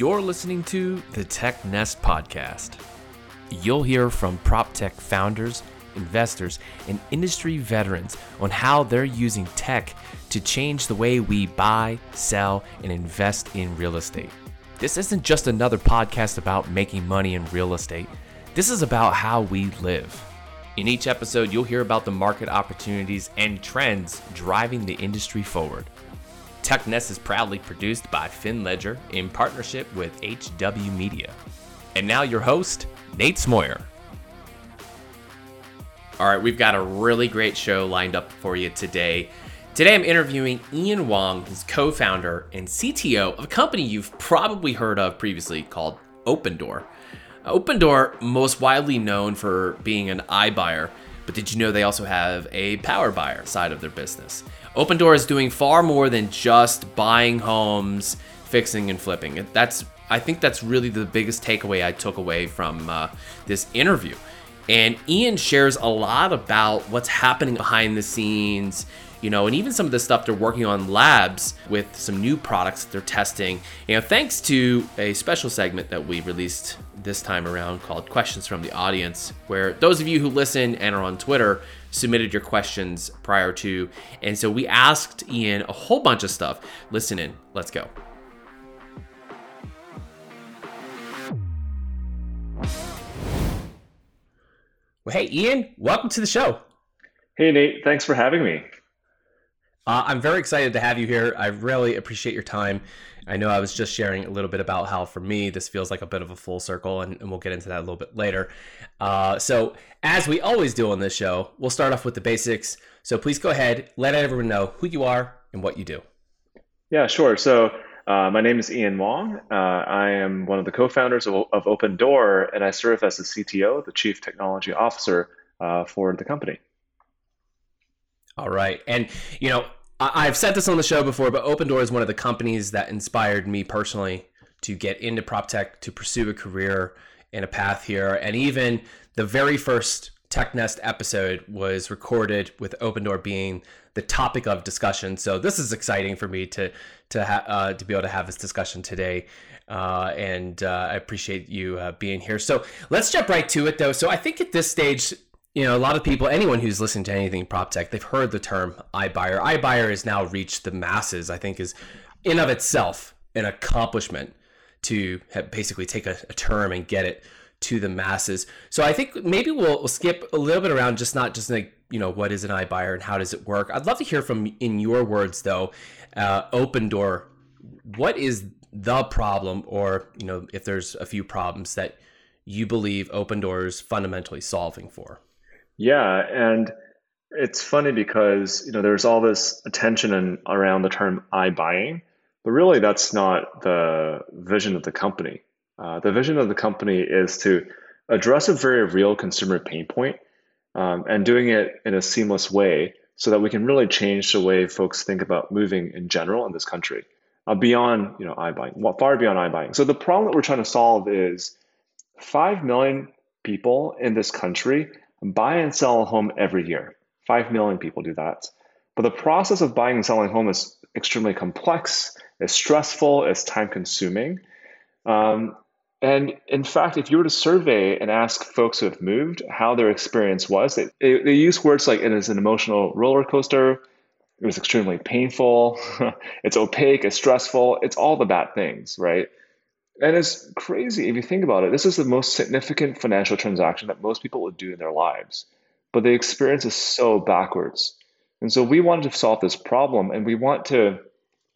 You're listening to the Tech Nest Podcast. You'll hear from PropTech founders, investors, and industry veterans on how they're using tech to change the way we buy, sell, and invest in real estate. This isn't just another podcast about making money in real estate. This is about how we live. In each episode, you'll hear about the market opportunities and trends driving the industry forward. TuckNess is proudly produced by FinLedger in partnership with HW Media. And now your host, Nate Smoyer. All right, we've got a really great show lined up for you today. Today I'm interviewing Ian Wong, who's co-founder and CTO of a company you've probably heard of previously called Opendoor. Opendoor, most widely known for being an iBuyer, but did you know they also have a power buyer side of their business? Opendoor is doing far more than just buying homes, fixing and flipping. I think that's really the biggest takeaway I took away from this interview. And Ian shares a lot about what's happening behind the scenes, and even some of the stuff they're working on labs with some new products that they're testing, thanks to a special segment that we released this time around called Questions from the Audience, where those of you who listen and are on Twitter submitted your questions prior to. And so we asked Ian a whole bunch of stuff. Listen in, let's go. Well, hey, Ian, welcome to the show. Hey, Nate. Thanks for having me. I'm very excited to have you here. I really appreciate your time. I know I was just sharing a little bit about how, for me, this feels like a bit of a full circle, and we'll get into that a little bit later. So as we always do on this show, we'll start off with the basics. So please go ahead, let everyone know who you are and what you do. Yeah, sure. So my name is Ian Wong. I am one of the co-founders of Opendoor, and I serve as the CTO, the Chief Technology Officer, for the company. All right. And, I've said this on the show before, but Opendoor is one of the companies that inspired me personally to get into PropTech, to pursue a career and a path here. And even the very first TechNest episode was recorded with Opendoor being the topic of discussion. So this is exciting for me to be able to have this discussion today. And I appreciate you being here. So let's jump right to it, though. So I think at this stage, a lot of people, anyone who's listening to anything prop tech, they've heard the term iBuyer. iBuyer has now reached the masses, I think, is in of itself an accomplishment to basically take a term and get it to the masses. So I think maybe we'll skip a little bit around, what is an iBuyer and how does it work? I'd love to hear from, in your words, though, Opendoor, what is the problem, or, if there's a few problems that you believe Opendoor is fundamentally solving for? Yeah, and it's funny because there's all this attention around the term iBuying, but really that's not the vision of the company. The vision of the company is to address a very real consumer pain point, and doing it in a seamless way so that we can really change the way folks think about moving in general in this country, beyond iBuying, far beyond iBuying. So the problem that we're trying to solve is 5 million people in this country buy and sell a home every year. 5 million people do that. But the process of buying and selling a home is extremely complex, it's stressful, it's time-consuming. And in fact, if you were to survey and ask folks who have moved how their experience was, they use words like it is an emotional roller coaster, it was extremely painful, it's opaque, it's stressful, it's all the bad things, right? And it's crazy if you think about it. This is the most significant financial transaction that most people would do in their lives, but the experience is so backwards. And so we wanted to solve this problem, and we want to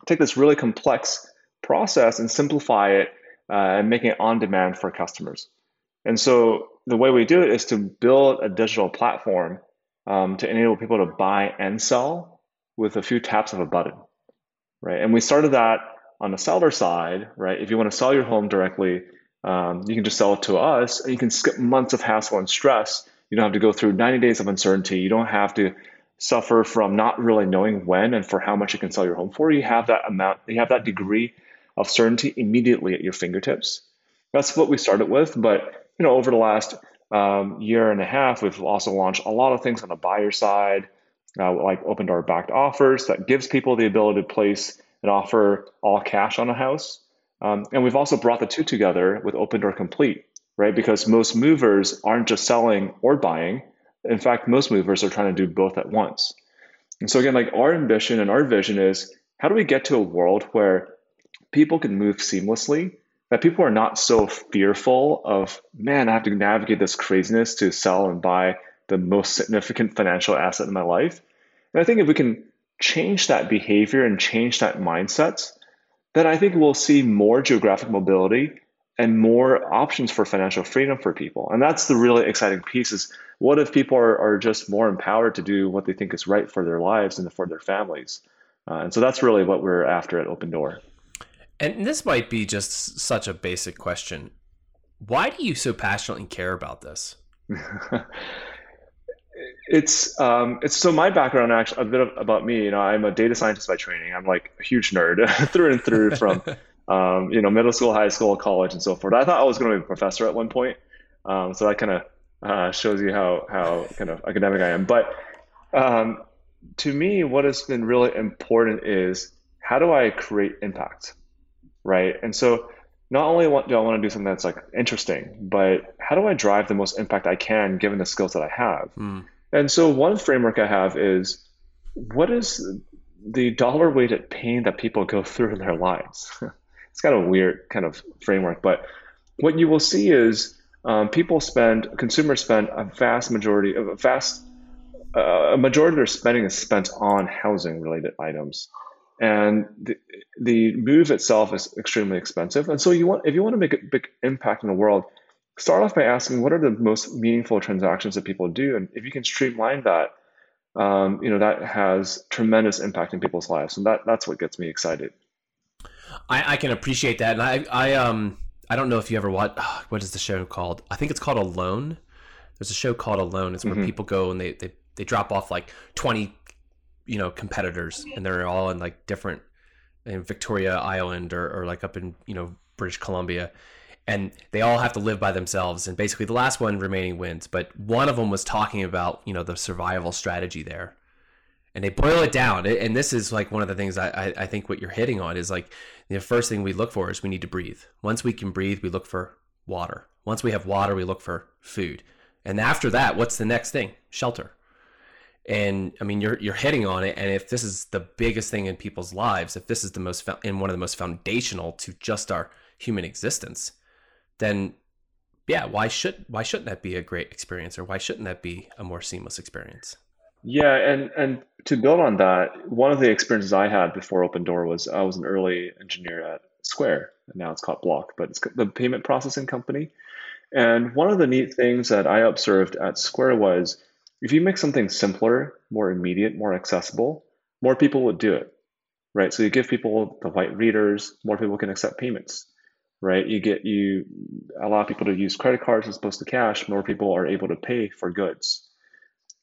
take this really complex process and simplify it and make it on demand for customers. And so the way we do it is to build a digital platform to enable people to buy and sell with a few taps of a button, right? And we started that on the seller side, right? If you want to sell your home directly, you can just sell it to us, and you can skip months of hassle and stress. You don't have to go through 90 days of uncertainty. You don't have to suffer from not really knowing when and for how much you can sell your home for. You have that amount, you have that degree of certainty immediately at your fingertips. That's what we started with. But over the last year and a half, we've also launched a lot of things on the buyer side, like Opendoor backed offers that gives people the ability to place an offer all cash on a house. And we've also brought the two together with Opendoor Complete, right? Because most movers aren't just selling or buying. In fact, most movers are trying to do both at once. And so again, like our ambition and our vision is, how do we get to a world where people can move seamlessly, that people are not so fearful of, man, I have to navigate this craziness to sell and buy the most significant financial asset in my life. And I think if we can change that behavior and change that mindset, then I think we'll see more geographic mobility and more options for financial freedom for people. And that's the really exciting piece is, what if people are just more empowered to do what they think is right for their lives and for their families? And so that's really what we're after at Opendoor. And this might be just such a basic question. Why do you so passionately care about this? It's so my background, actually, a bit of, about me, you know, I'm a data scientist by training. I'm like a huge nerd through and through from, you know, middle school, high school, college, and so forth. I thought I was going to be a professor at one point. So that kind of shows you how kind of academic I am. But to me, what has been really important is, how do I create impact, right? And so not only do I want to do something that's like interesting, but how do I drive the most impact I can given the skills that I have? Mm. And so one framework I have is, what is the dollar weighted pain that people go through in their lives? It's kind of a weird kind of framework, but what you will see is consumers spend a majority of their spending is spent on housing related items. And the move itself is extremely expensive. And so if you want to make a big impact in the world, start off by asking, what are the most meaningful transactions that people do? And if you can streamline that, you know, that has tremendous impact in people's lives. And that's what gets me excited. I can appreciate that. And I don't know if you ever watch, what is the show called? I think it's called Alone. There's a show called Alone. It's where mm-hmm. people go and they drop off like 20, you know, competitors, and they're all in like different, in Victoria Island or like up in, you know, British Columbia, and they all have to live by themselves. And basically the last one remaining wins. But one of them was talking about, you know, the survival strategy there, and they boil it down. And this is like one of the things I think what you're hitting on is like, the first thing we look for is we need to breathe. Once we can breathe, we look for water. Once we have water, we look for food. And after that, what's the next thing? Shelter. And I mean, you're hitting on it. And if this is the biggest thing in people's lives, if this is the most in one of the most foundational to just our human existence, then yeah, why shouldn't that be a great experience, or why shouldn't that be a more seamless experience? Yeah, and to build on that, one of the experiences I had before Opendoor was I was an early engineer at Square, and now it's called Block, but it's the payment processing company. And one of the neat things that I observed at Square was, if you make something simpler, more immediate, more accessible, more people would do it, right? So you give people the white readers, more people can accept payments, right? You allow people to use credit cards as opposed to cash, more people are able to pay for goods.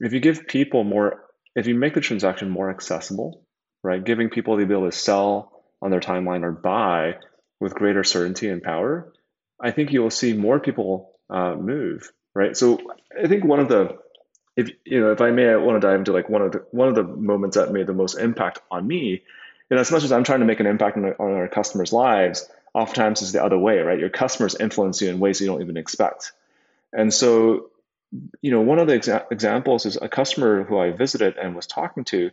If you make the transaction more accessible, right? Giving people the ability to sell on their timeline or buy with greater certainty and power, I think you will see more people move, right? So I think one of the, I want to dive into like one of the moments that made the most impact on me. And as much as I'm trying to make an impact on our customers' lives, oftentimes it's the other way, right? Your customers influence you in ways you don't even expect. And so, you know, one of the examples is a customer who I visited and was talking to.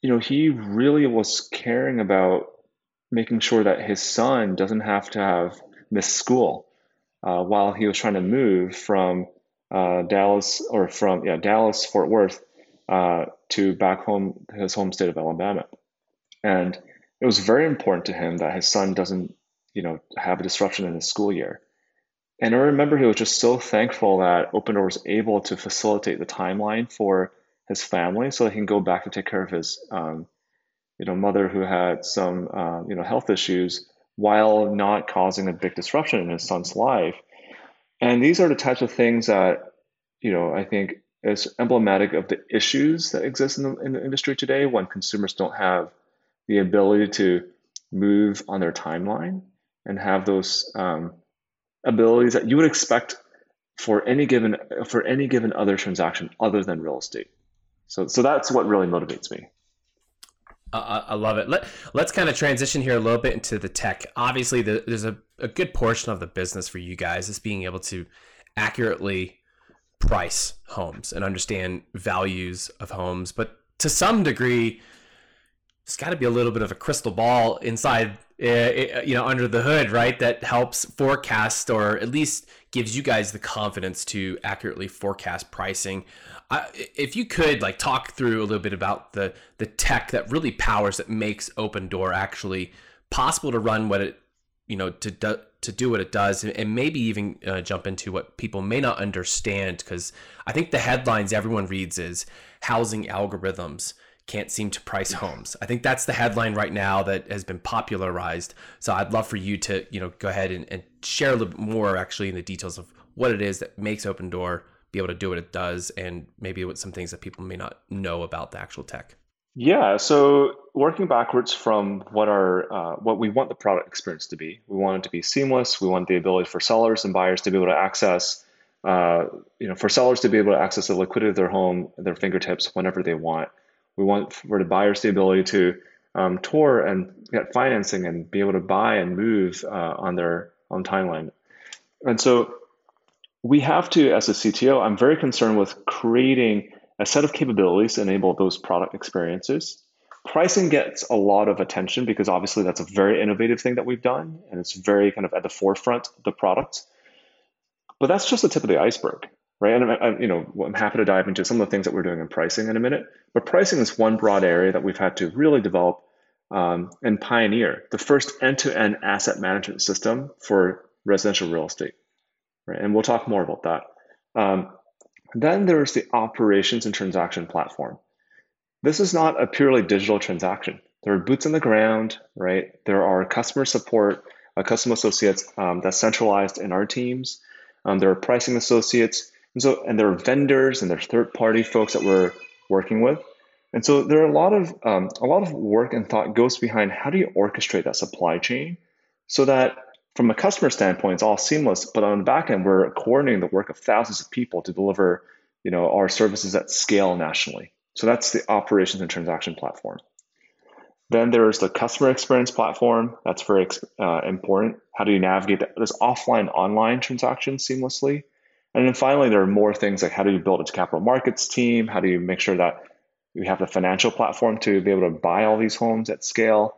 You know, he really was caring about making sure that his son doesn't have to have missed school while he was trying to move from Dallas, Fort Worth, to back home, his home state of Alabama. And it was very important to him that his son doesn't, you know, have a disruption in his school year. And I remember he was just so thankful that Opendoor was able to facilitate the timeline for his family so that he can go back to take care of his, you know, mother who had some, you know, health issues, while not causing a big disruption in his son's life. And these are the types of things that, you know, I think is emblematic of the issues that exist in the industry today when consumers don't have the ability to move on their timeline and have those abilities that you would expect for any given other transaction other than real estate. So that's what really motivates me. I love it. Let's kind of transition here a little bit into the tech. Obviously, there's a good portion of the business for you guys is being able to accurately price homes and understand values of homes. But to some degree, it's got to be a little bit of a crystal ball inside, under the hood, right? That helps forecast, or at least gives you guys the confidence to accurately forecast pricing. If you could talk through a little bit about the tech that really powers, that makes Opendoor actually possible to run what it, to do what it does, and maybe even jump into what people may not understand. Because I think the headlines everyone reads is housing algorithms can't seem to price homes. I think that's the headline right now that has been popularized. So I'd love for you to, go ahead and share a little bit more actually in the details of what it is that makes Opendoor be able to do what it does, and maybe what some things that people may not know about the actual tech. Yeah. So working backwards from what we want the product experience to be, we want it to be seamless. We want the ability for sellers and buyers to be able to access, for sellers to be able to access the liquidity of their home at their fingertips whenever they want. We want for the buyers the ability to tour and get financing and be able to buy and move on their own timeline. And so we have to, as a CTO, I'm very concerned with creating a set of capabilities to enable those product experiences. Pricing gets a lot of attention because obviously that's a very innovative thing that we've done, and it's very kind of at the forefront of the product. But that's just the tip of the iceberg. Right, and I'm happy to dive into some of the things that we're doing in pricing in a minute. But pricing is one broad area that we've had to really develop and pioneer the first end-to-end asset management system for residential real estate. Right, and we'll talk more about that. Then there's the operations and transaction platform. This is not a purely digital transaction. There are boots on the ground. Right, there are customer support, customer associates that's centralized in our teams. There are pricing associates. And there are vendors and there's third-party folks that we're working with, and so there are a lot of work and thought goes behind how do you orchestrate that supply chain so that from a customer standpoint it's all seamless, but on the back end we're coordinating the work of thousands of people to deliver our services at scale nationally. So that's the operations and transaction platform. Then there's the customer experience platform. That's very important. How do you navigate this offline online transaction seamlessly? And then finally, there are more things like how do you build a capital markets team? How do you make sure that you have the financial platform to be able to buy all these homes at scale?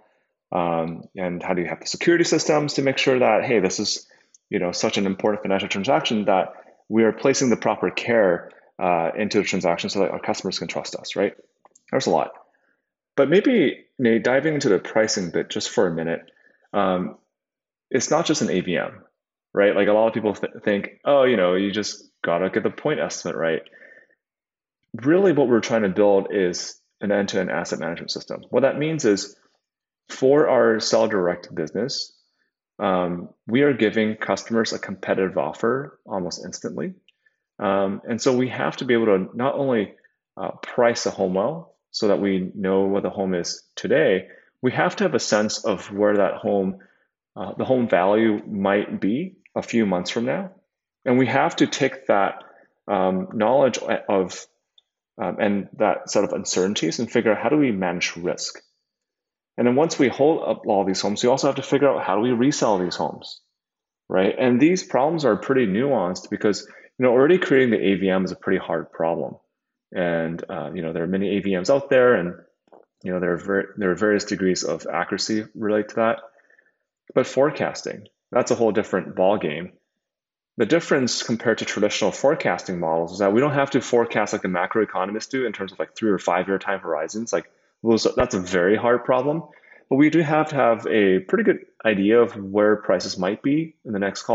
And how do you have the security systems to make sure that, hey, this is such an important financial transaction that we are placing the proper care into the transaction so that our customers can trust us, right? There's a lot. But maybe, Nate, diving into the pricing bit just for a minute, it's not just an AVM. Right? Like a lot of people think, you just got to get the point estimate right. Really, what we're trying to build is an end-to-end asset management system. What that means is for our seller direct business, we are giving customers a competitive offer almost instantly. And so we have to be able to not only price a home well so that we know what the home is today, we have to have a sense of where that home, the home value might be a few months from now. And we have to take that knowledge of and that set of uncertainties and figure out how do we manage risk. And then once we hold up all these homes, we also have to figure out how do we resell these homes, right? And these problems are pretty nuanced because already creating the AVM is a pretty hard problem. And there are many AVMs out there, and there are various degrees of accuracy related to that. But forecasting, that's a whole different ballgame. The difference compared to traditional forecasting models is that we don't have to forecast like the macroeconomists do in terms of 3 or 5 year time horizons. That's a very hard problem. But we do have to have a pretty good idea of where prices might be in the next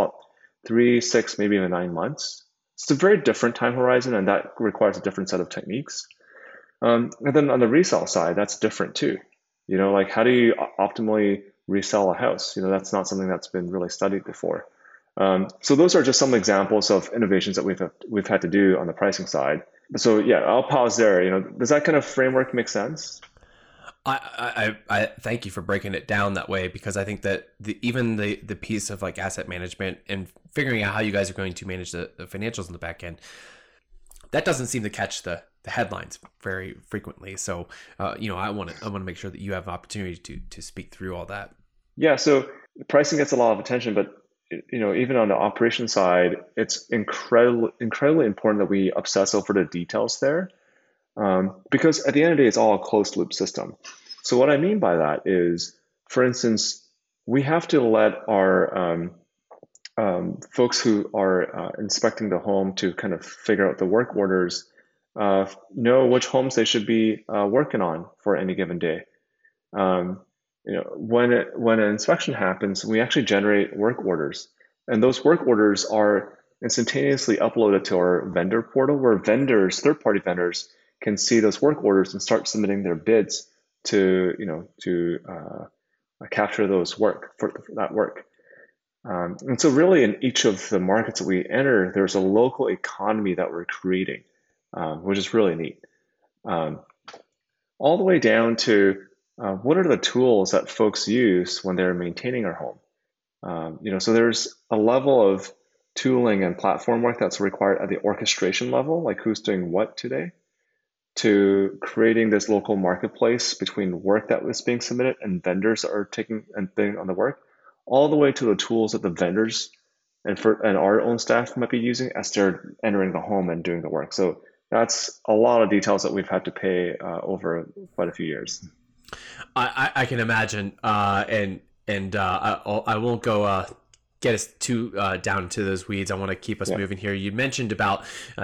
3, 6, maybe even 9 months. It's a very different time horizon, and that requires a different set of techniques. And then on the resale side, that's different too. How do you optimally resell a house? That's not something that's been really studied before. So those are just some examples of innovations that we've had to do on the pricing side. So yeah, I'll pause there. Does that kind of framework make sense? I thank you for breaking it down that way, because I think that even the piece of asset management and figuring out how you guys are going to manage the financials in the back end, that doesn't seem to catch the the headlines very frequently. So, I want to make sure that you have an opportunity to speak through all that. Yeah. So pricing gets a lot of attention, but even on the operation side, it's incredibly important that we obsess over the details there, because at the end of the day, it's all a closed loop system. So what I mean by that is, for instance, we have to let our folks who are inspecting the home to kind of figure out the work orders, know which homes they should be working on for any given day. When an inspection happens, we actually generate work orders, and those work orders are instantaneously uploaded to our vendor portal, where vendors, third-party vendors, can see those work orders and start submitting their bids to capture those work for that work. And so, really, in each of the markets that we enter, there's a local economy that we're creating, which is really neat. All the way down to what are the tools that folks use when they're maintaining our home? So there's a level of tooling and platform work that's required at the orchestration level, like who's doing what today, to creating this local marketplace between work that was being submitted and vendors that are taking and bidding on the work, all the way to the tools that the vendors and our own staff might be using as they're entering the home and doing the work. So that's a lot of details that we've had to pay over quite a few years. I can imagine, I won't go get us too down into those weeds. I want to keep us moving here. You mentioned about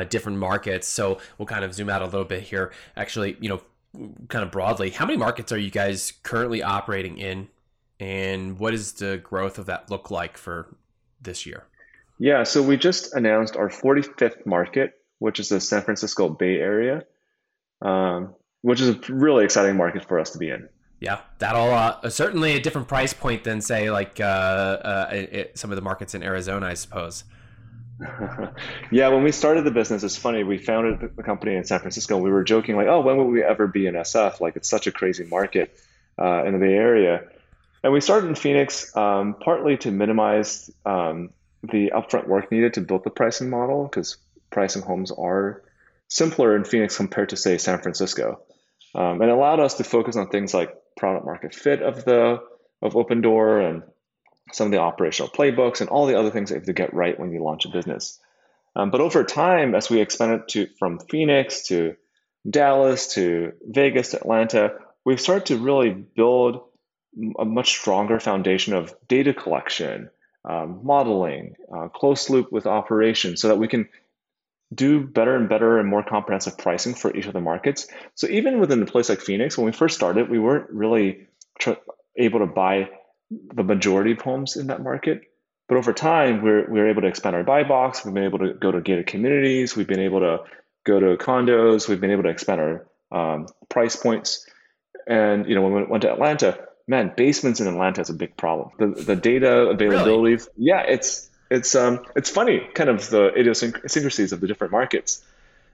different markets, so we'll kind of zoom out a little bit here. Actually, kind of broadly, how many markets are you guys currently operating in, and what does the growth of that look like for this year? Yeah, so we just announced our 45th market, which is the San Francisco Bay Area. Which is a really exciting market for us to be in. Yeah, that'll certainly a different price point than, say, like some of the markets in Arizona, I suppose. Yeah, when we started the business, it's funny, we founded the company in San Francisco. We were joking, like, when would we ever be in SF? Like, it's such a crazy market in the Bay Area. And we started in Phoenix partly to minimize the upfront work needed to build the pricing model, because pricing homes are simpler in Phoenix compared to, say, San Francisco. And allowed us to focus on things like product market fit of Opendoor and some of the operational playbooks and all the other things that you have to get right when you launch a business. But over time, as we expanded from Phoenix to Dallas to Vegas to Atlanta, we've started to really build a much stronger foundation of data collection, modeling, close loop with operations, so that we can do better and better and more comprehensive pricing for each of the markets. So even within a place like Phoenix, when we first started, we weren't really able to buy the majority of homes in that market. But over time, we were able to expand our buy box. We've been able to go to gated communities. We've been able to go to condos. We've been able to expand our price points. And when we went to Atlanta, man, basements in Atlanta is a big problem. The data availability, really? Yeah, it's funny, kind of the idiosyncrasies of the different markets.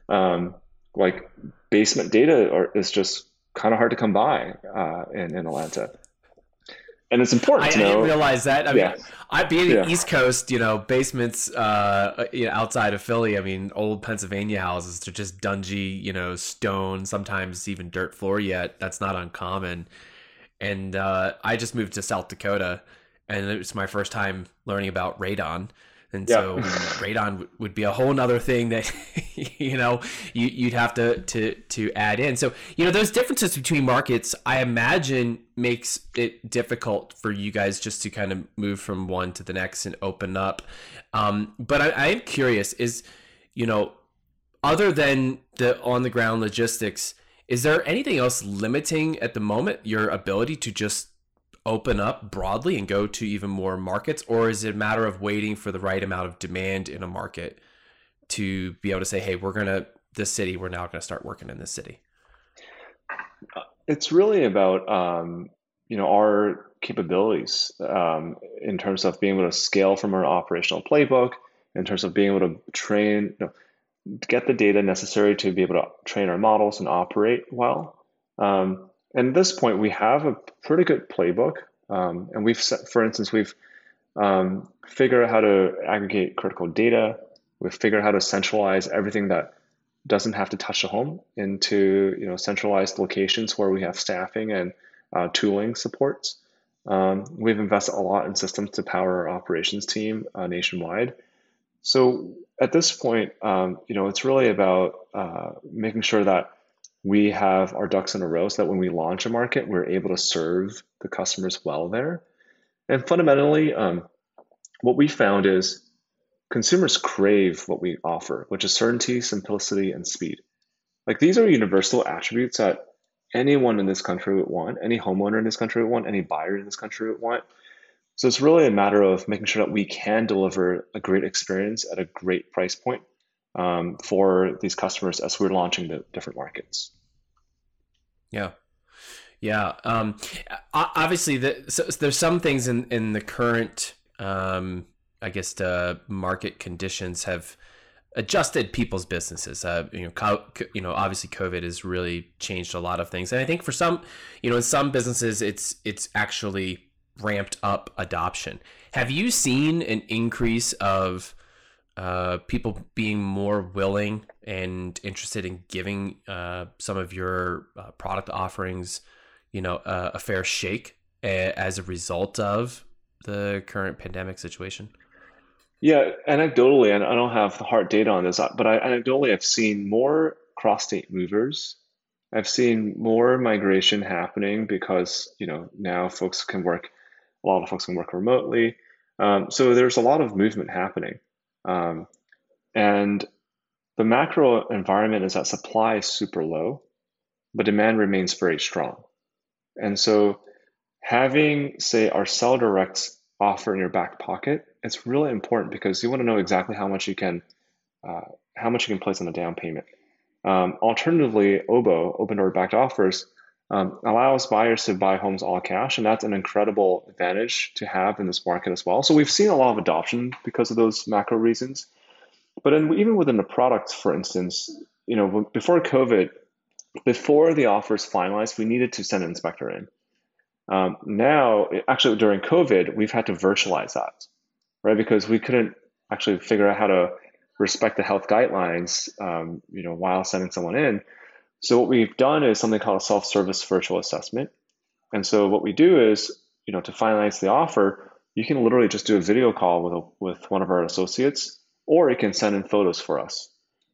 Like basement data is just kind of hard to come by in Atlanta, and it's important to know. I didn't realize that. I mean, I'd be in the East Coast, basements outside of Philly. I mean, old Pennsylvania houses, they're just dungy, stone, sometimes even dirt floor yet. That's not uncommon. And I just moved to South Dakota, and it was my first time learning about radon. And so radon would be a whole nother thing that, you'd have to add in. So, those differences between markets, I imagine, makes it difficult for you guys just to kind of move from one to the next and open up. But I am curious is, other than the on the ground logistics, is there anything else limiting at the moment your ability to just open up broadly and go to even more markets? Or is it a matter of waiting for the right amount of demand in a market to be able to say, hey, we're now going to start working in this city? It's really about, our capabilities in terms of being able to scale from our operational playbook, in terms of being able to get the data necessary to be able to train our models and operate well. And at this point, we have a pretty good playbook, and we've figured out how to aggregate critical data. We've figured out how to centralize everything that doesn't have to touch a home into, you know, centralized locations where we have staffing and tooling supports. We've invested a lot in systems to power our operations team nationwide. So at this point, you know, it's really about making sure that we have our ducks in a row so that when we launch a market, we're able to serve the customers well there. And fundamentally, what we found is consumers crave what we offer, which is certainty, simplicity, and speed. Like, these are universal attributes that anyone in this country would want, any homeowner in this country would want, any buyer in this country would want. So it's really a matter of making sure that we can deliver a great experience at a great price point for these customers as we're launching the different markets. Yeah. Yeah. Obviously, there's some things in the current, I guess, the market conditions have adjusted people's businesses. Obviously COVID has really changed a lot of things. And I think for some, you know, in some businesses, it's actually ramped up adoption. Have you seen an increase of people being more willing and interested in giving some of your product offerings, you know, a fair shake as a result of the current pandemic situation? Yeah, anecdotally, and I don't have the hard data on this, but anecdotally, I've seen more cross-state movers. I've seen more migration happening because, you know, now folks can work, a lot of folks can work remotely. So there's a lot of movement happening. And the macro environment is that supply is super low, but demand remains very strong. And so having, say, our sell direct offer in your back pocket, it's really important because you want to know exactly how much you can place on the down payment. Alternatively, OBO, Opendoor Backed Offers, allows buyers to buy homes all cash, and that's an incredible advantage to have in this market as well. So we've seen a lot of adoption because of those macro reasons. But even within the products, for instance, you know, before COVID, before the offers finalized, we needed to send an inspector in. Now, actually during COVID, we've had to virtualize that, right? Because we couldn't actually figure out how to respect the health guidelines, you know, while sending someone in. So what we've done is something called a self-service virtual assessment. And so what we do is, you know, to finalize the offer, you can literally just do a video call with one of our associates, or you can send in photos for us.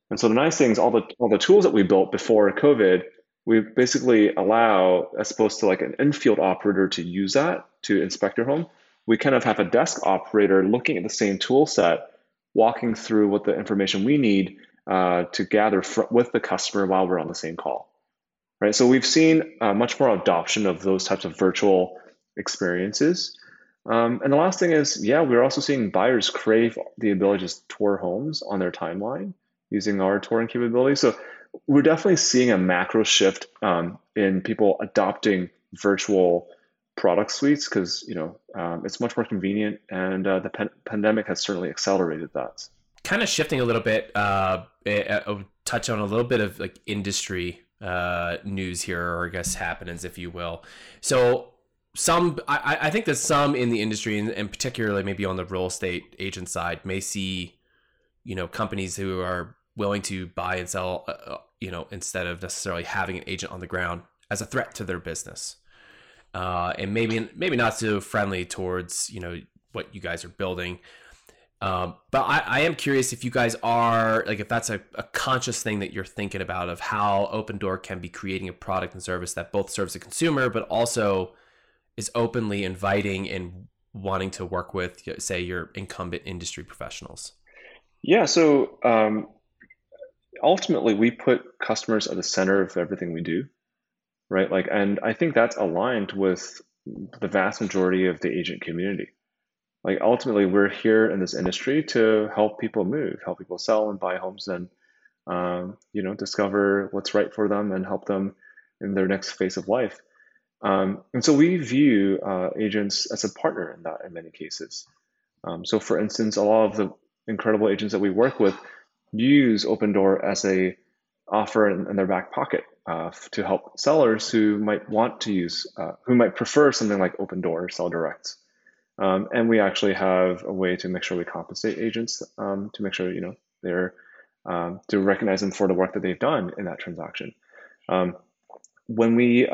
And so the nice thing is all the tools that we built before COVID, we basically allow, as opposed to like an in-field operator to use that to inspect your home, we kind of have a desk operator looking at the same tool set, walking through what the information we need to gather with the customer while we're on the same call, right? So we've seen much more adoption of those types of virtual experiences. And the last thing is, yeah, we're also seeing buyers crave the ability to tour homes on their timeline using our touring capability. So we're definitely seeing a macro shift in people adopting virtual product suites because, you know, it's much more convenient, and the pandemic has certainly accelerated that. Kind of shifting a little bit, I'll touch on a little bit of like industry news here, or I guess happenings, if you will. So I think that some in the industry, and particularly maybe on the real estate agent side, may see, you know, companies who are willing to buy and sell, you know, instead of necessarily having an agent on the ground, as a threat to their business. And maybe not so friendly towards, you know, what you guys are building. But I am curious if you guys are, like, if that's a conscious thing that you're thinking about, of how Opendoor can be creating a product and service that both serves the consumer, but also is openly inviting and wanting to work with, say, your incumbent industry professionals. Yeah. So ultimately, we put customers at the center of everything we do. Right, like, and I think that's aligned with the vast majority of the agent community. Like, ultimately, we're here in this industry to help people move, help people sell and buy homes, and you know, discover what's right for them and help them in their next phase of life. And so we view agents as a partner in that in many cases. So, for instance, a lot of the incredible agents that we work with use Opendoor as a offer in their back pocket. To help sellers who might want to use, who might prefer something like Opendoor Sell Direct. And we actually have a way to make sure we compensate agents to make sure, you know, they're to recognize them for the work that they've done in that transaction. When we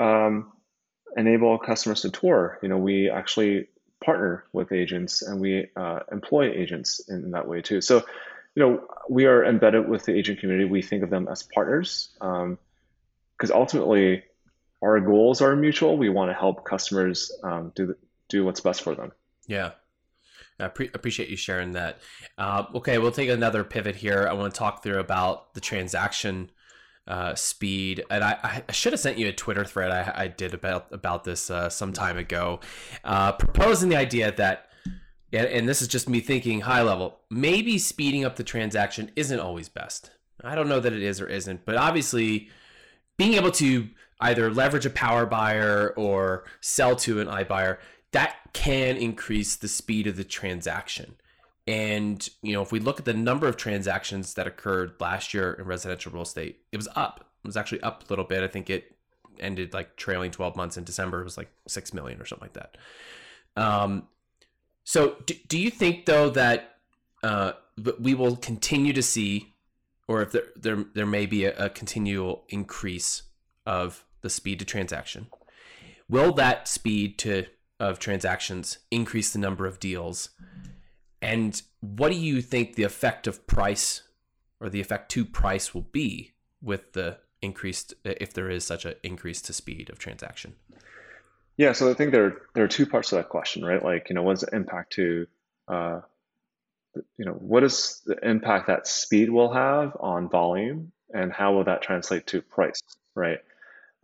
enable customers to tour, we actually partner with agents and we employ agents in that way too. So, we are embedded with the agent community. We think of them as partners because ultimately our goals are mutual. We want to help customers do what's best for them. Yeah. I appreciate you sharing that. Okay, we'll take another pivot here. I want to talk through about the transaction speed. And I should have sent you a Twitter thread I did about this some time ago, proposing the idea that, and this is just me thinking high level, maybe speeding up the transaction isn't always best. I don't know that it is or isn't, but obviously being able to either leverage a power buyer or sell to an iBuyer, that can increase the speed of the transaction. And, if we look at the number of transactions that occurred last year in residential real estate, it was up. It was actually up a little bit. I think it ended like trailing 12 months in December. It was like 6 million or something like that. So do you think, though, that we will continue to see, or if there may be a continual increase of the speed to transaction, will that speed of transactions increase the number of deals? And what do you think the effect of price or the effect to price will be with the increased, if there is such an increase to speed of transaction? Yeah, so I think there are two parts to that question, right? Like, what's the impact to, what is the impact that speed will have on volume and how will that translate to price, right?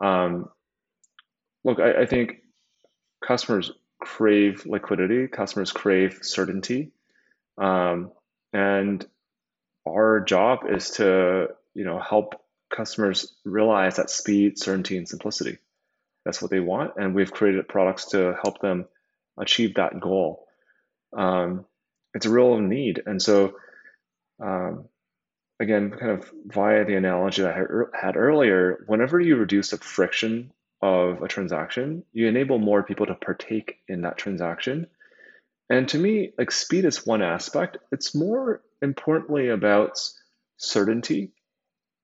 Look, I think customers crave liquidity. Customers crave certainty, and our job is to help customers realize that speed, certainty, and simplicity. That's what they want, and we've created products to help them achieve that goal. It's a real need, and so again, kind of via the analogy that I had earlier, whenever you reduce the friction of a transaction, you enable more people to partake in that transaction. And to me, like, speed is one aspect. It's more importantly about certainty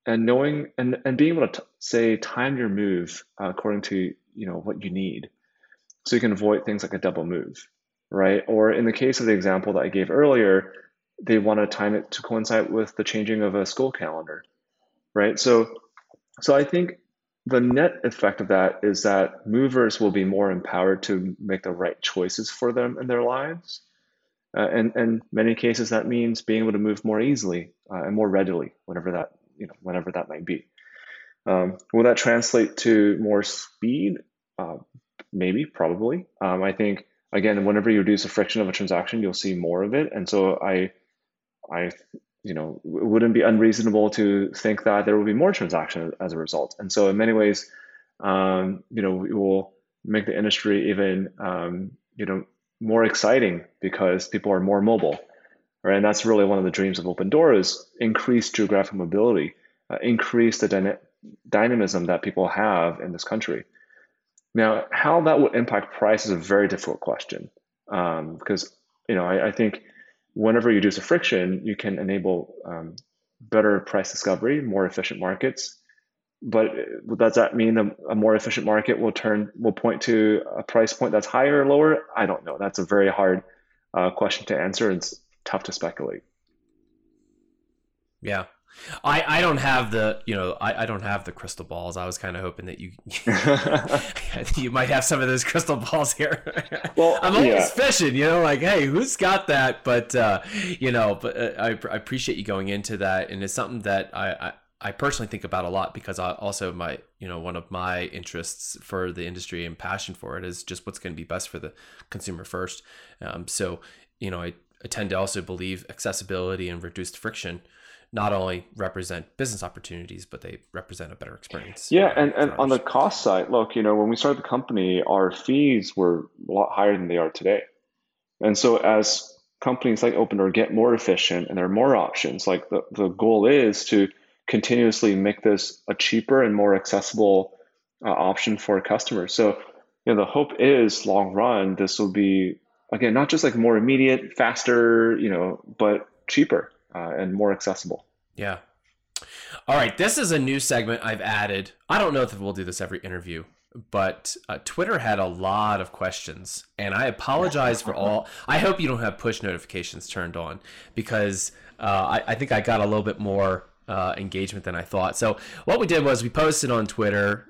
and knowing and being able to say time your move according to what you need, so you can avoid things like a double move, right? Or in the case of the example that I gave earlier, they want to time it to coincide with the changing of a school calendar, right? So I think the net effect of that is that movers will be more empowered to make the right choices for them in their lives. And many cases that means being able to move more easily and more readily whenever that might be. Will that translate to more speed? Maybe, probably. I think, again, whenever you reduce the friction of a transaction, you'll see more of it. And so I it wouldn't be unreasonable to think that there will be more transactions as a result. And so in many ways, we will make the industry even, more exciting because people are more mobile, right? And that's really one of the dreams of Opendoor is increase geographic mobility, increase the dynamism that people have in this country. Now, how that will impact price is a very difficult question because, I think whenever you reduce the friction, you can enable better price discovery, more efficient markets. But does that mean a more efficient market will point to a price point that's higher or lower? I don't know. That's a very hard question to answer. It's tough to speculate. Yeah. I don't have the I don't have the crystal balls. I was kind of hoping that you you might have some of those crystal balls here. Well, I'm always fishing, like, hey, who's got that? But I appreciate you going into that, and it's something that I personally think about a lot because I also one of my interests for the industry and passion for it is just what's going to be best for the consumer first. I tend to also believe accessibility and reduced friction not only represent business opportunities, but they represent a better experience. Yeah, and on the cost side, look, when we started the company, our fees were a lot higher than they are today. And so as companies like Opendoor get more efficient and there are more options, like the goal is to continuously make this a cheaper and more accessible option for customers. So, the hope is long run, this will be, again, not just like more immediate, faster, but cheaper. And more accessible. Yeah, All right, this is a new segment I've added. I don't know if we'll do this every interview, but Twitter had a lot of questions, and I apologize for all. I hope you don't have push notifications turned on, because I think I got a little bit more engagement than I thought. So what we did was we posted on Twitter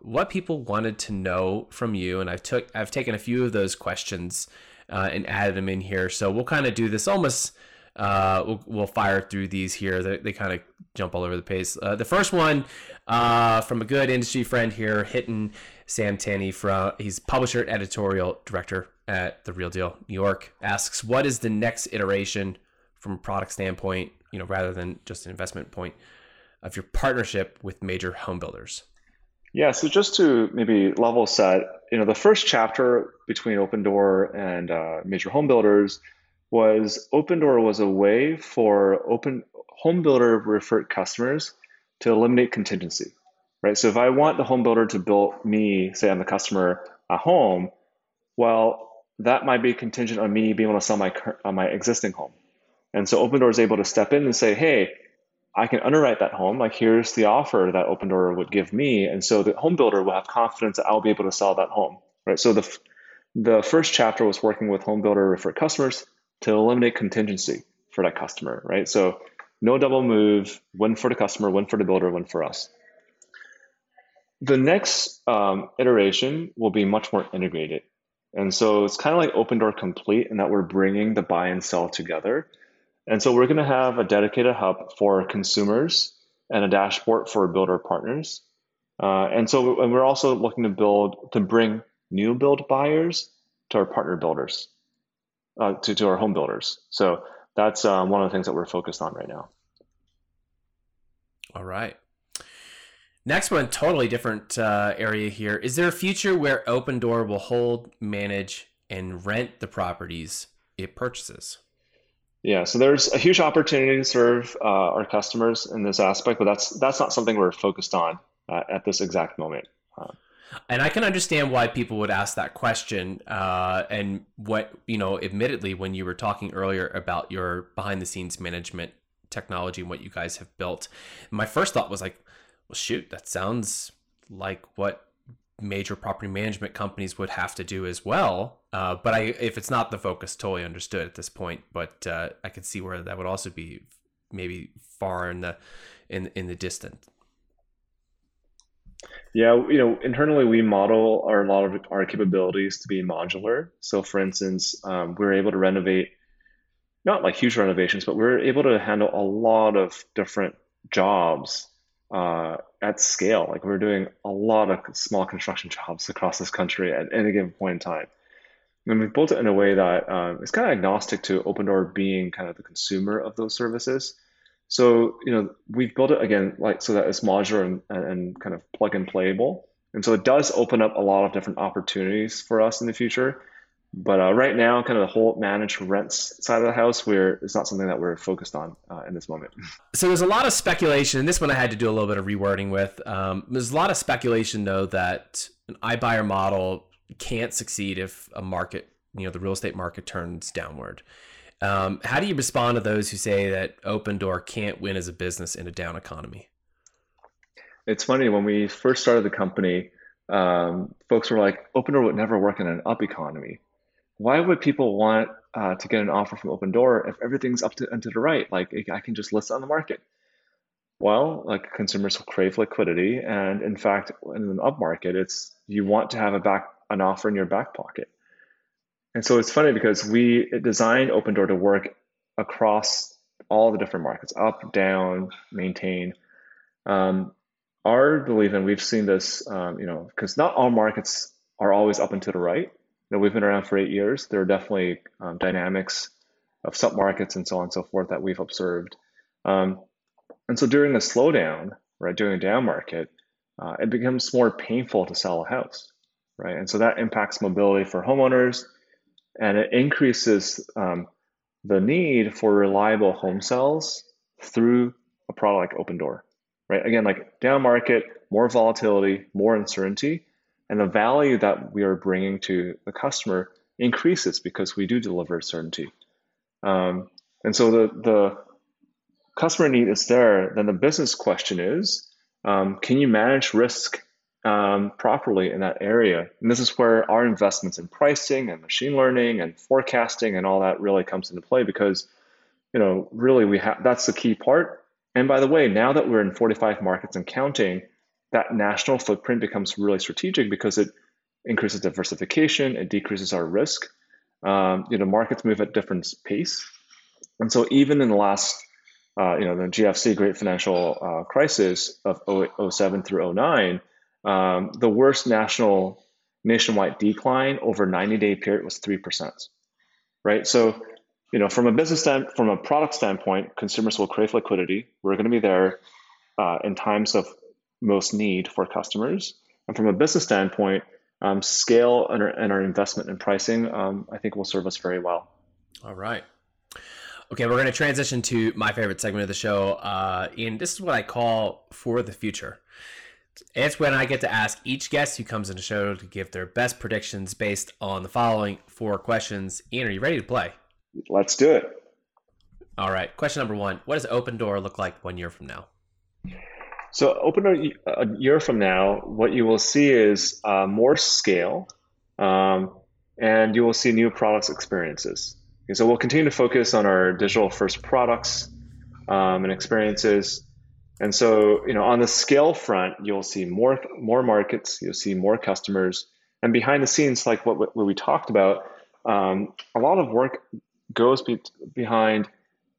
what people wanted to know from you, and I've taken a few of those questions and added them in here. So we'll kind of do this almost. We'll fire through these here. They kind of jump all over the place. The first one from a good industry friend here, Hiten Samtani, he's publisher and editorial director at The Real Deal New York, asks, what is the next iteration from a product standpoint, rather than just an investment point, of your partnership with major home builders? Yeah, so just to maybe level set, the first chapter between Opendoor and major home builders was Opendoor was a way for open home builder referred customers to eliminate contingency, right? So if I want the home builder to build me, say I'm the customer, a home, well, that might be contingent on me being able to sell my existing home. And so Opendoor is able to step in and say, hey, I can underwrite that home. Like, here's the offer that Opendoor would give me. And so the home builder will have confidence that I'll be able to sell that home, right? So the first chapter was working with home builder referred customers to eliminate contingency for that customer, right? So no double move, one for the customer, one for the builder, one for us. The next iteration will be much more integrated. And so it's kind of like Opendoor Complete in that we're bringing the buy and sell together. And so we're gonna have a dedicated hub for consumers and a dashboard for builder partners. And we're also looking to bring new build buyers to our partner builders. To our home builders. So that's one of the things that we're focused on right now. All right. Next one, totally different area here. Is there a future where Opendoor will hold, manage, and rent the properties it purchases? Yeah, so there's a huge opportunity to serve our customers in this aspect, but that's not something we're focused on at this exact moment. And I can understand why people would ask that question. And what, admittedly, when you were talking earlier about your behind the scenes management technology and what you guys have built, my first thought was like, well, shoot, that sounds like what major property management companies would have to do as well. But if it's not the focus, totally understood at this point. But I could see where that would also be maybe far in the distance. Yeah, internally we model a lot of our capabilities to be modular. So for instance, we're able to renovate, not like huge renovations, but we're able to handle a lot of different jobs at scale. Like, we're doing a lot of small construction jobs across this country at any given point in time. And we've built it in a way that is kind of agnostic to Opendoor being kind of the consumer of those services. So, we've built it again, like, so that it's modular and kind of plug and playable. And so it does open up a lot of different opportunities for us in the future. But right now, kind of the whole managed rents side of the house, it's not something that we're focused on in this moment. So there's a lot of speculation, and this one I had to do a little bit of rewording with. There's a lot of speculation, though, that an iBuyer model can't succeed if a market, the real estate market turns downward. How do you respond to those who say that Opendoor can't win as a business in a down economy? It's funny, when we first started the company, folks were like, Opendoor would never work in an up economy. Why would people want to get an offer from Opendoor if everything's up and to the right? Like, I can just list on the market. Well, like, consumers will crave liquidity. And in fact, in an up market, you want to have an offer in your back pocket. And so it's funny because we designed Opendoor to work across all the different markets, up, down, maintain. Our belief, and we've seen this, because not all markets are always up and to the right. We've been around for 8 years. There are definitely dynamics of submarkets and so on and so forth that we've observed. And so during a slowdown, right, during a down market, it becomes more painful to sell a house, right? And so that impacts mobility for homeowners. And it increases the need for reliable home sales through a product like Opendoor, right? Again, like, down market, more volatility, more uncertainty, and the value that we are bringing to the customer increases because we do deliver certainty. And so the customer need is there, then the business question is, can you manage risk properly in that area? And this is where our investments in pricing and machine learning and forecasting and all that really comes into play, because, you know, really we have, that's the key part. And by the way, now that we're in 45 markets and counting, that national footprint becomes really strategic because it increases diversification, it decreases our risk. You know, markets move at different pace. And so even in the last, the GFC, great financial crisis of 07 through 09, the worst nationwide decline over a 90-day period was 3%, right? So, you know, from a business standpoint, from a product standpoint, consumers will crave liquidity. We're going to be there in times of most need for customers. And from a business standpoint, scale and our investment in pricing, I think will serve us very well. All right. Okay, we're going to transition to my favorite segment of the show, and this is what I call For the Future. It's when I get to ask each guest who comes on the show to give their best predictions based on the following four questions. Ian, are you ready to play? Let's do it. All right. Question number one, what does Opendoor look like 1 year from now? So Opendoor a year from now, what you will see is more scale, and you will see new products experiences. Okay, so we'll continue to focus on our digital first products and experiences. And so, you know, on the scale front, you'll see more markets, you'll see more customers. And behind the scenes, like what we talked about, a lot of work goes behind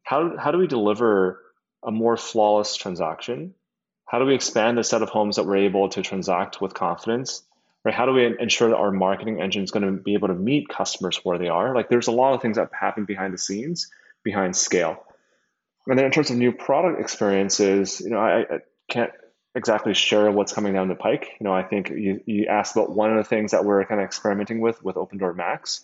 how do we deliver a more flawless transaction? How do we expand the set of homes that we're able to transact with confidence? Right? How do we ensure that our marketing engine is going to be able to meet customers where they are? Like, there's a lot of things that happen behind the scenes, behind scale. And then in terms of new product experiences, you know, I can't exactly share what's coming down the pike. You know, I think you asked about one of the things that we're kind of experimenting with Opendoor Max.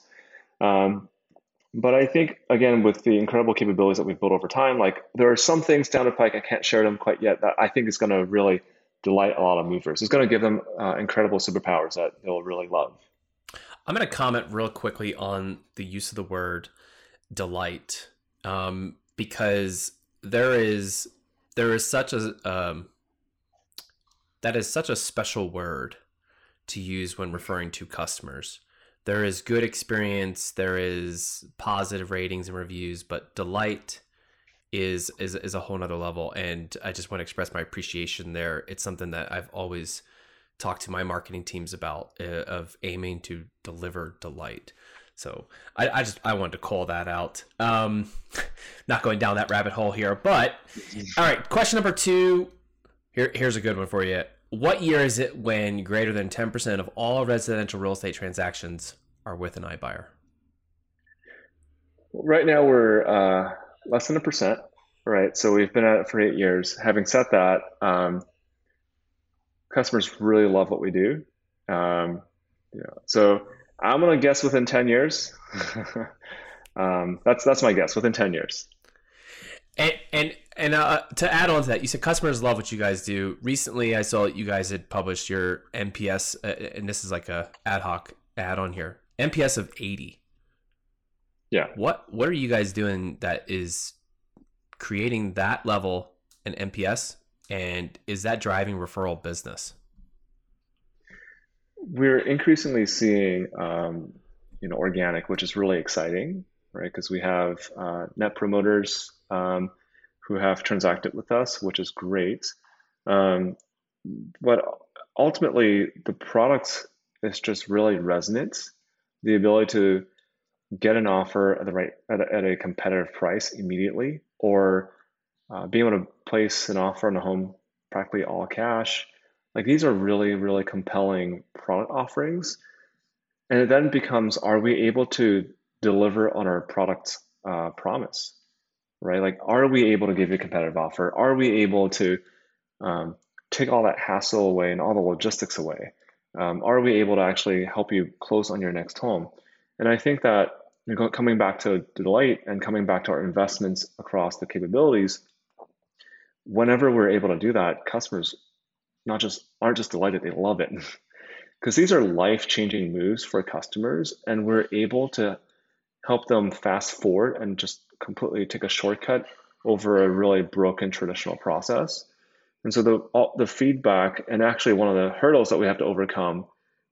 But I think, again, with the incredible capabilities that we've built over time, like, there are some things down the pike, I can't share them quite yet, that I think is going to really delight a lot of movers. It's going to give them incredible superpowers that they'll really love. I'm going to comment real quickly on the use of the word delight, because there is such a that is such a special word to use when referring to customers. There is good experience, there is positive ratings and reviews, but delight is a whole nother level. And I just want to express my appreciation there. It's something that I've always talked to my marketing teams about, of aiming to deliver delight. So I wanted to call that out. Not going down that rabbit hole here, but all right. Question number two. Here's a good one for you. What year is it when greater than 10% of all residential real estate transactions are with an iBuyer? Right now we're less than 1%, right? So we've been at it for 8 years. Having said that, customers really love what we do. So I'm going to guess within 10 years. That's my guess, within 10 years. And to add on to that, you said customers love what you guys do. Recently, I saw you guys had published your NPS, and this is like a ad hoc add on here, NPS of 80. Yeah. What are you guys doing that is creating that level in NPS, and is that driving referral business? We're increasingly seeing, organic, which is really exciting, right? Because we have net promoters who have transacted with us, which is great. But ultimately, the product is just really resonant. The ability to get an offer at the right at a competitive price immediately, or being able to place an offer on a home practically all cash. Like, these are really, really compelling product offerings. And it then becomes, are we able to deliver on our product promise, right? Like, are we able to give you a competitive offer? Are we able to take all that hassle away and all the logistics away? Are we able to actually help you close on your next home? And I think that, you know, coming back to delight and coming back to our investments across the capabilities, whenever we're able to do that, customers aren't just delighted, they love it. Because these are life-changing moves for customers, and we're able to help them fast forward and just completely take a shortcut over a really broken traditional process. And so the feedback, and actually one of the hurdles that we have to overcome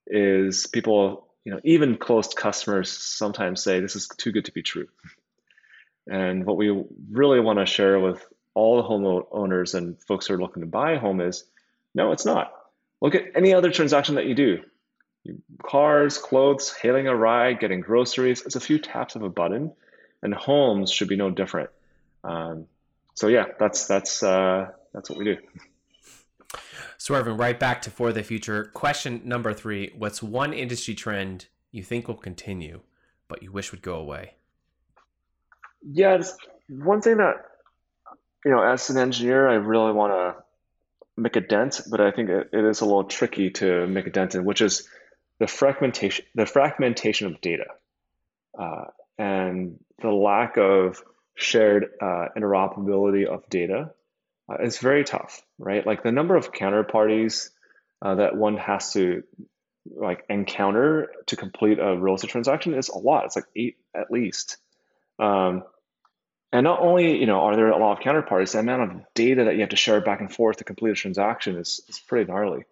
is people, you know, even close customers sometimes say, this is too good to be true. And what we really want to share with all the home owners and folks who are looking to buy a home is, no, it's not. Look at any other transaction that you do. Cars, clothes, hailing a ride, getting groceries. It's a few taps of a button, and homes should be no different. So yeah, that's what we do. Swerving right back to For the Future. Question number 3, what's one industry trend you think will continue, but you wish would go away? Yeah, one thing that, you know, as an engineer, I really want to make a dent, but I think it is a little tricky to make a dent in, which is the fragmentation of data, and the lack of shared interoperability of data. It's very tough, right? Like the number of counterparties that one has to like encounter to complete a real estate transaction is a lot. It's like 8 at least. And not only, you know, are there a lot of counterparties, the amount of data that you have to share back and forth to complete a transaction is pretty gnarly.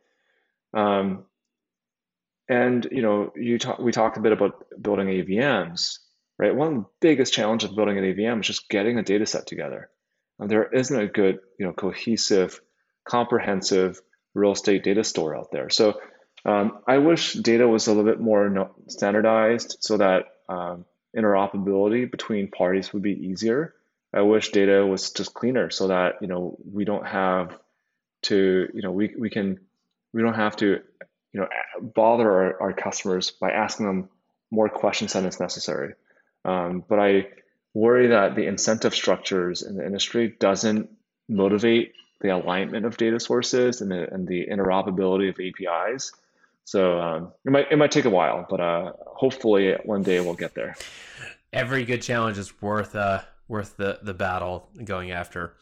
And, you know, we talked a bit about building AVMs, right? One of the biggest challenges of building an AVM is just getting a data set together. And there isn't a good, you know, cohesive, comprehensive real estate data store out there. So I wish data was a little bit more standardized so that interoperability between parties would be easier. I wish data was just cleaner so that, you know, we don't have to, you know, we don't have to, you know, bother our customers by asking them more questions than is necessary. But I worry that the incentive structures in the industry doesn't motivate the alignment of data sources and the interoperability of APIs. So it might take a while, but hopefully one day we'll get there. Every good challenge is worth the battle going after.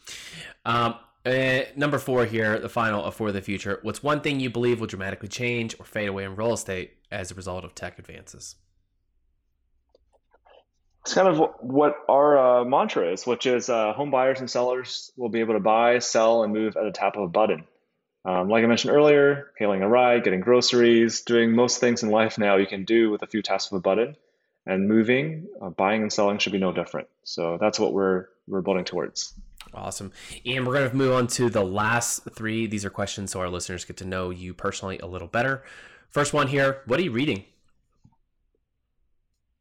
Number 4 here, the final of For the Future. What's one thing you believe will dramatically change or fade away in real estate as a result of tech advances? It's kind of what our mantra is, which is home buyers and sellers will be able to buy, sell, and move at a tap of a button. Like I mentioned earlier, hailing a ride, getting groceries, doing most things in life now you can do with a few taps of a button, and moving, buying and selling should be no different. So that's what we're building towards. Awesome. And we're going to move on to the last 3. These are questions so our listeners get to know you personally a little better. First one here, what are you reading?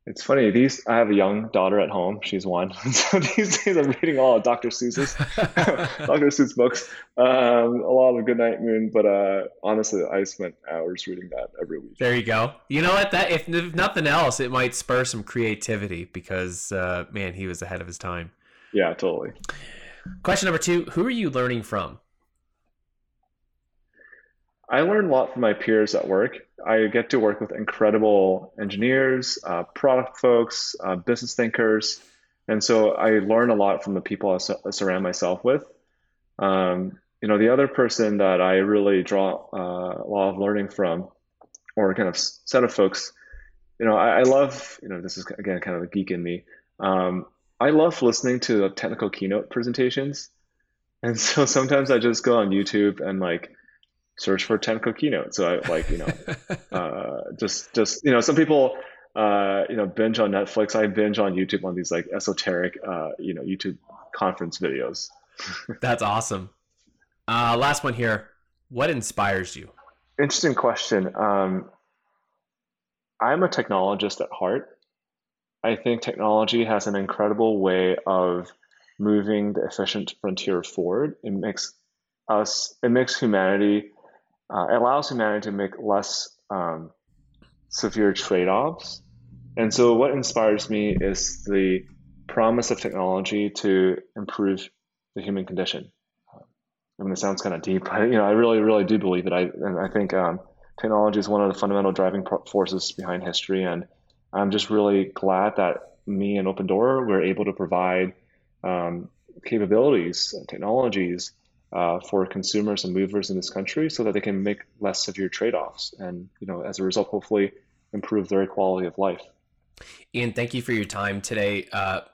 It's funny. I have a young daughter at home. She's 1. So these days I'm reading all of Dr. Seuss books, a lot of Goodnight Moon. But honestly, I spent hours reading that every week. There you go. You know what? That if nothing else, it might spur some creativity because, man, he was ahead of his time. Yeah, totally. Question number 2. Who are you learning from? I learn a lot from my peers at work. I get to work with incredible engineers, product folks, business thinkers. And so I learn a lot from the people I surround myself with. You know, the other person that I really draw a lot of learning from, or kind of set of folks, you know, I love, you know, this is again, kind of a geek in me. I love listening to the technical keynote presentations. And so sometimes I just go on YouTube and like, search for technical keynote. So I like, you know, just, you know, some people, you know, binge on Netflix. I binge on YouTube on these like esoteric, you know, YouTube conference videos. That's awesome. Last one here. What inspires you? Interesting question. I'm a technologist at heart. I think technology has an incredible way of moving the efficient frontier forward. It allows humanity to make less severe trade-offs. And so what inspires me is the promise of technology to improve the human condition. I mean, it sounds kind of deep, but, you know, I really, really do believe it. I think technology is one of the fundamental driving forces behind history. And I'm just really glad that me and Opendoor were able to provide capabilities and technologies for consumers and movers in this country so that they can make less severe trade-offs and, you know, as a result, hopefully improve their quality of life. Ian, thank you for your time today.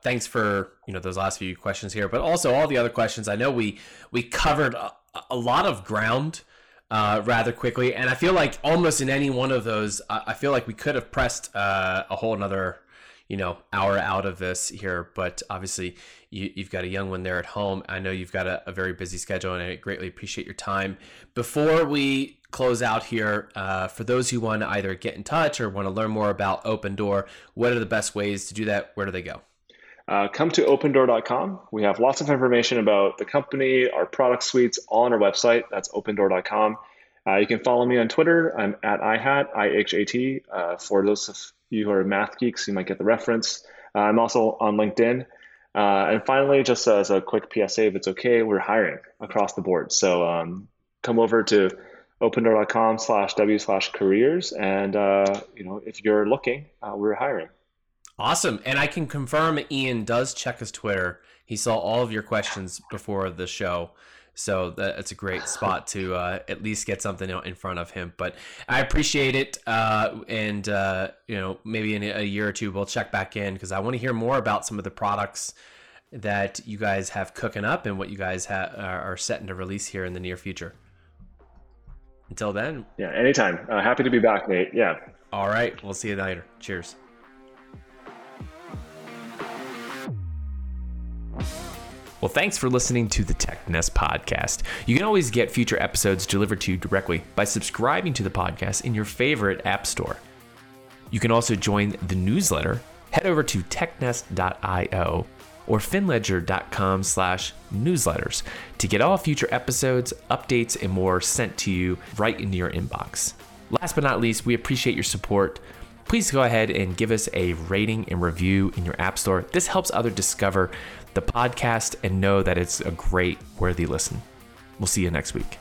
Thanks for those last few questions here, but also all the other questions. I know we covered a lot of ground rather quickly, and I feel like almost in any one of those, I feel like we could have pressed a whole another hour out of this here. But obviously, you've got a young one there at home. I know you've got a very busy schedule, and I greatly appreciate your time. Before we close out here, for those who want to either get in touch or want to learn more about Opendoor, what are the best ways to do that? Where do they go? Come to opendoor.com. We have lots of information about the company, our product suites, all on our website. That's opendoor.com. You can follow me on Twitter. I'm at IHAT, IHAT. For those of you who are math geeks, you might get the reference. I'm also on LinkedIn. And finally, just as a quick PSA, if it's okay, we're hiring across the board. So come over to opendoor.com/w/careers. And, if you're looking, we're hiring. Awesome. And I can confirm Ian does check his Twitter. He saw all of your questions before the show. So that's a great spot to at least get something out in front of him. But I appreciate it. Maybe in a year or two, we'll check back in, because I want to hear more about some of the products that you guys have cooking up and what you guys are setting to release here in the near future. Until then. Yeah, anytime. Happy to be back, Nate. Yeah. All right. We'll see you later. Cheers. Well, thanks for listening to the Tech Nest Podcast. You can always get future episodes delivered to you directly by subscribing to the podcast in your favorite app store. You can also join the newsletter. Head over to technest.io or finledger.com/newsletters to get all future episodes, updates, and more sent to you right into your inbox. Last but not least, we appreciate your support. Please go ahead and give us a rating and review in your app store. This helps others discover the podcast and know that it's a great, worthy listen. We'll see you next week.